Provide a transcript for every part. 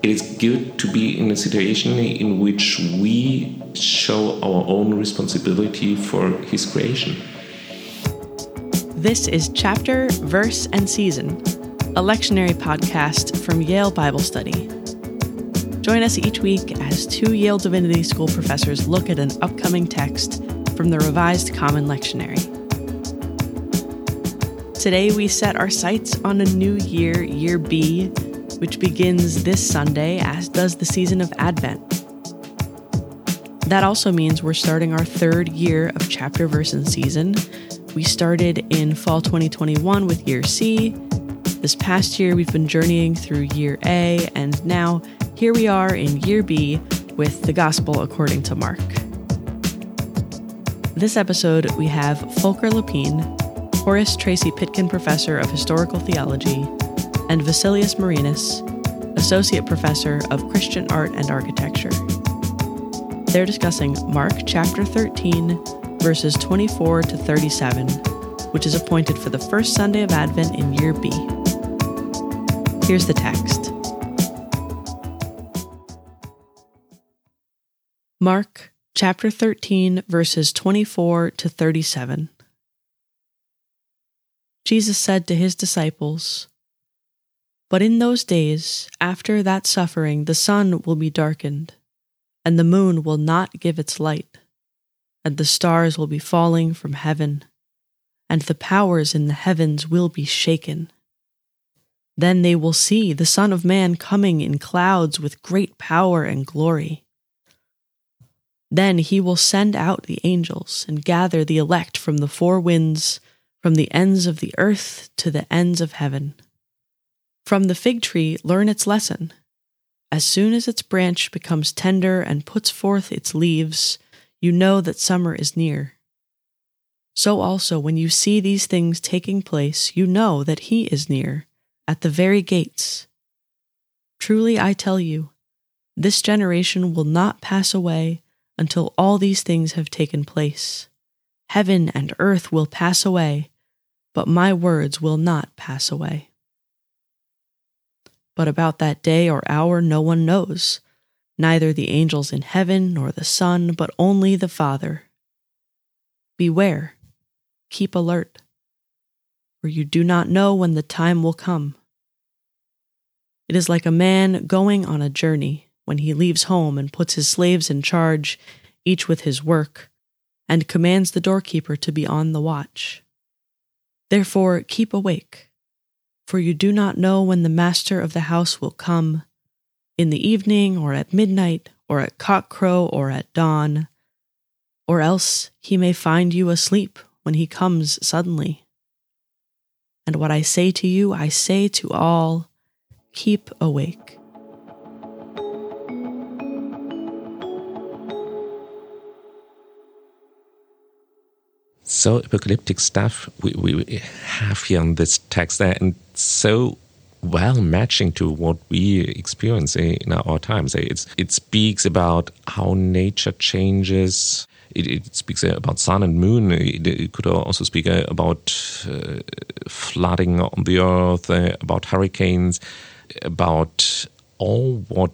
It is good to be in a situation in which we show our own responsibility for His creation. This is Chapter, Verse, and Season, a lectionary podcast from Yale Bible Study. Join us each week as two Yale Divinity School professors look at an upcoming text from the Revised Common Lectionary. Today we set our sights on a new year, Year B, which begins this Sunday, as does the season of Advent. That also means we're starting our third year of chapter, verse, and season. We started in fall 2021 with year C. This past year, we've been journeying through year A, and now here we are in year B with the Gospel according to Mark. This episode, we have Volker Leppin, Horace Tracy Pitkin Professor of Historical Theology, and Vassilius Marinus, Associate Professor of Christian Art and Architecture. They're discussing Mark chapter 13, verses 24 to 37, which is appointed for the first Sunday of Advent in year B. Here's the text. Mark chapter 13, verses 24 to 37. Jesus said to his disciples, "But in those days, after that suffering, the sun will be darkened, and the moon will not give its light, and the stars will be falling from heaven, and the powers in the heavens will be shaken. Then they will see the Son of Man coming in clouds with great power and glory. Then he will send out the angels and gather the elect from the four winds, from the ends of the earth to the ends of heaven. From the fig tree, learn its lesson. As soon as its branch becomes tender and puts forth its leaves, you know that summer is near. So also, when you see these things taking place, you know that he is near, at the very gates. Truly I tell you, this generation will not pass away until all these things have taken place. Heaven and earth will pass away, but my words will not pass away. But about that day or hour no one knows, neither the angels in heaven nor the Son, but only the Father. Beware, keep alert, for you do not know when the time will come. It is like a man going on a journey when he leaves home and puts his slaves in charge, each with his work, and commands the doorkeeper to be on the watch. Therefore, keep awake. For you do not know when the master of the house will come, in the evening, or at midnight, or at cockcrow, or at dawn, or else he may find you asleep when he comes suddenly. And what I say to you, I say to all, keep awake." So apocalyptic stuff we have here on this text, and so well matching to what we experience in our times. It speaks about how nature changes. It speaks about sun and moon. It could also speak about flooding on the earth, about hurricanes, about all what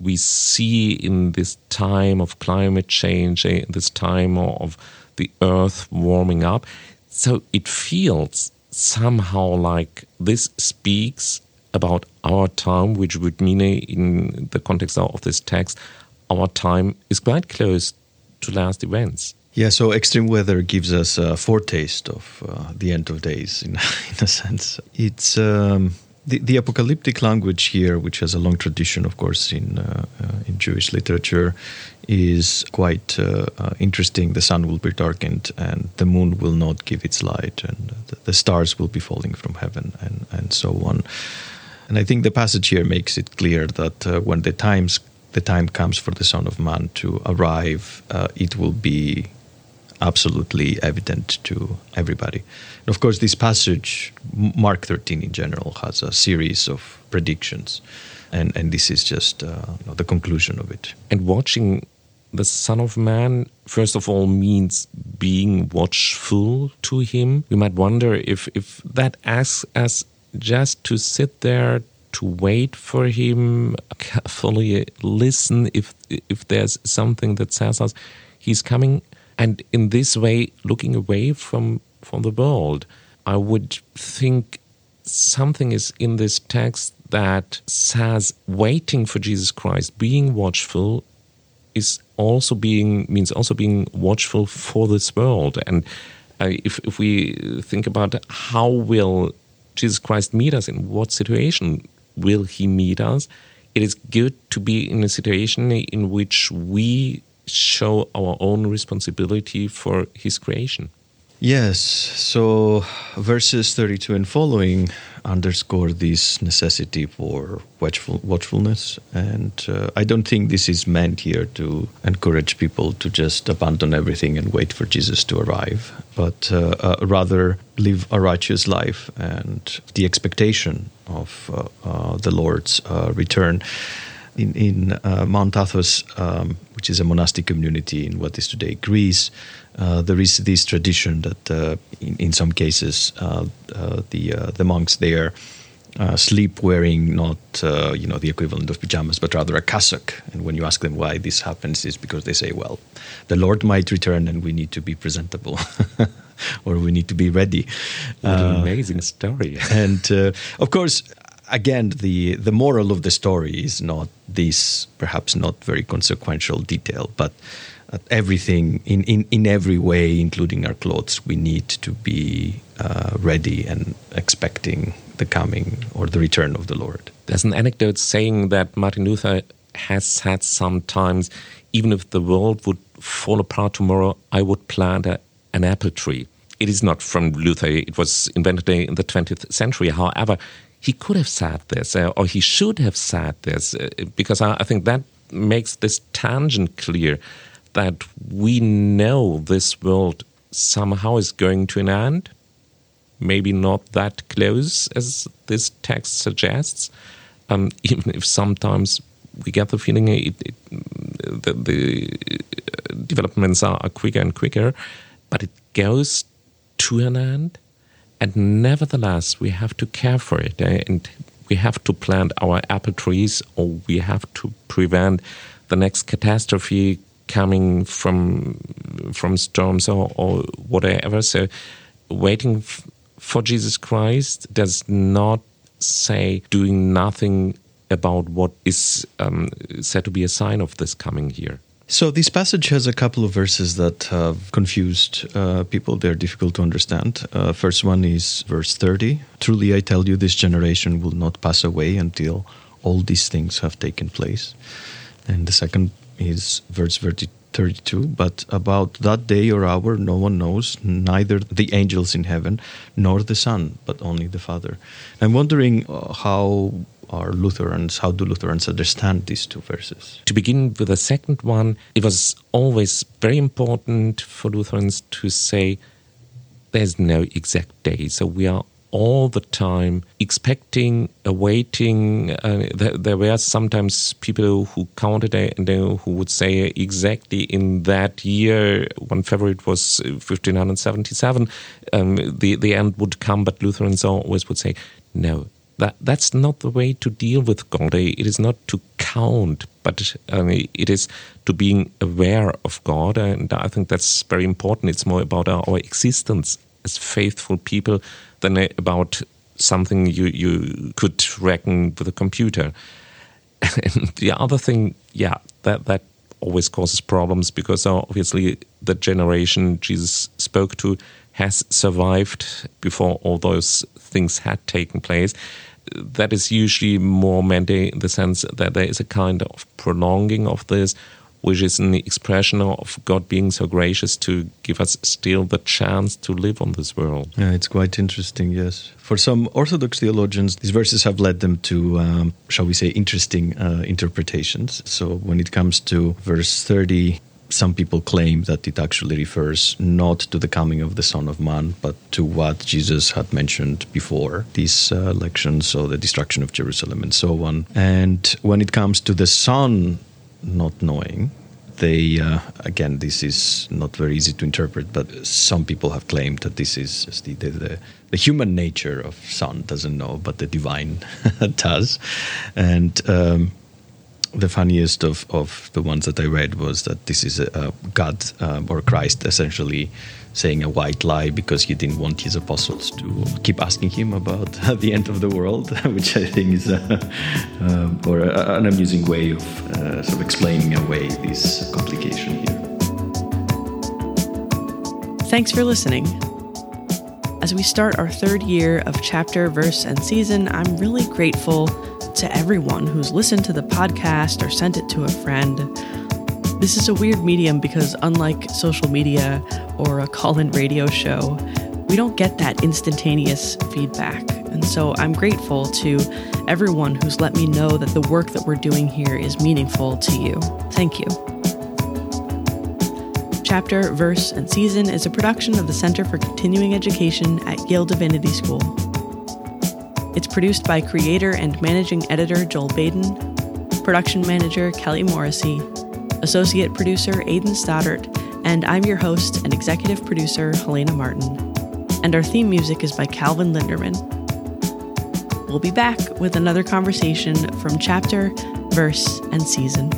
we see in this time of climate change, in this time of the earth warming up. So it feels somehow like this speaks about our time, which would mean in the context of this text, our time is quite close to last events. Yeah, so extreme weather gives us a foretaste of the end of days, in a sense. It's the apocalyptic language here, which has a long tradition, of course, in Jewish literature, is quite interesting. The sun will be darkened, and the moon will not give its light, and the stars will be falling from heaven, and so on. And I think the passage here makes it clear that when the time comes for the Son of Man to arrive, it will be absolutely evident to everybody. And of course, this passage, Mark 13 in general, has a series of predictions. And this is just the conclusion of it. And watching the Son of Man, first of all, means being watchful to him. We might wonder if that asks us just to sit there, to wait for him, carefully listen if there's something that tells us he's coming, and in this way looking away from the world. I would think something is in this text that says waiting for Jesus Christ, being watchful, is also being watchful for this world. And if we think about how will Jesus Christ meet us, in what situation will he meet us, it is good to be in a situation in which we show our own responsibility for his creation. Yes, so verses 32 and following underscore this necessity for watchfulness. And I don't think this is meant here to encourage people to just abandon everything and wait for Jesus to arrive, but rather live a righteous life and the expectation of the Lord's return. In Mount Athos, which is a monastic community in what is today Greece, there is this tradition that in some cases the monks there sleep wearing not the equivalent of pajamas, but rather a cassock. And when you ask them why this happens, it's because they say, well, the Lord might return and we need to be presentable. Or we need to be ready. What an amazing story. And of course, again, the moral of the story is not this, perhaps not very consequential detail, but everything in every way, including our clothes, we need to be ready and expecting the coming or the return of the Lord. There's an anecdote saying that Martin Luther has said sometimes, even if the world would fall apart tomorrow, I would plant an apple tree. It is not from Luther. It was invented in the 20th century. However, he could have said this, or he should have said this, because I think that makes this tangent clear, that we know this world somehow is going to an end, maybe not that close as this text suggests, even if sometimes we get the feeling the developments are quicker and quicker, but it goes to an end. And nevertheless, we have to care for it, and we have to plant our apple trees, or we have to prevent the next catastrophe coming from storms or whatever. So waiting for Jesus Christ does not say doing nothing about what is said to be a sign of this coming year. So this passage has a couple of verses that have confused people. They're difficult to understand. First one is verse 30. Truly I tell you, this generation will not pass away until all these things have taken place. And the second is verse 32. But about that day or hour no one knows, neither the angels in heaven nor the Son, but only the Father. I'm wondering how are Lutherans, how do Lutherans understand these two verses? To begin with the second one, it was always very important for Lutherans to say there's no exact day. So we are all the time expecting, awaiting. There were sometimes people who counted and who would say exactly in that year, 1 February it was 1577, the end would come, but Lutherans always would say no. That's not the way to deal with God. It is not to count, but it is to being aware of God. And I think that's very important. It's more about our existence as faithful people than about something you could reckon with a computer. And the other thing, that always causes problems, because obviously the generation Jesus spoke to has survived before all those things had taken place. That is usually more meant in the sense that there is a kind of prolonging of this, which is an expression of God being so gracious to give us still the chance to live on this world. Yeah, it's quite interesting, yes. For some Orthodox theologians, these verses have led them to, shall we say, interesting interpretations. So when it comes to verse 30, some people claim that it actually refers not to the coming of the Son of Man, but to what Jesus had mentioned before, these elections, so the destruction of Jerusalem and so on. And when it comes to the Son not knowing, they, again, this is not very easy to interpret, but some people have claimed that this is just the human nature of son doesn't know, but the divine does. And the funniest of the ones that I read was that this is a God or Christ essentially saying a white lie because he didn't want his apostles to keep asking him about the end of the world, which I think is an amusing way of sort of explaining away this complication here. Thanks for listening. As we start our third year of chapter, verse, and season, I'm really grateful to everyone who's listened to the podcast or sent it to a friend. This is a weird medium because unlike social media or a call-in radio show, we don't get that instantaneous feedback. And so I'm grateful to everyone who's let me know that the work that we're doing here is meaningful to you. Thank you. Chapter, Verse, and Season is a production of the Center for Continuing Education at Yale Divinity School. It's produced by creator and managing editor Joel Baden, production manager Kelly Morrissey, associate producer Aiden Stoddart, and I'm your host and executive producer Helena Martin. And our theme music is by Calvin Linderman. We'll be back with another conversation from chapter, verse, and season.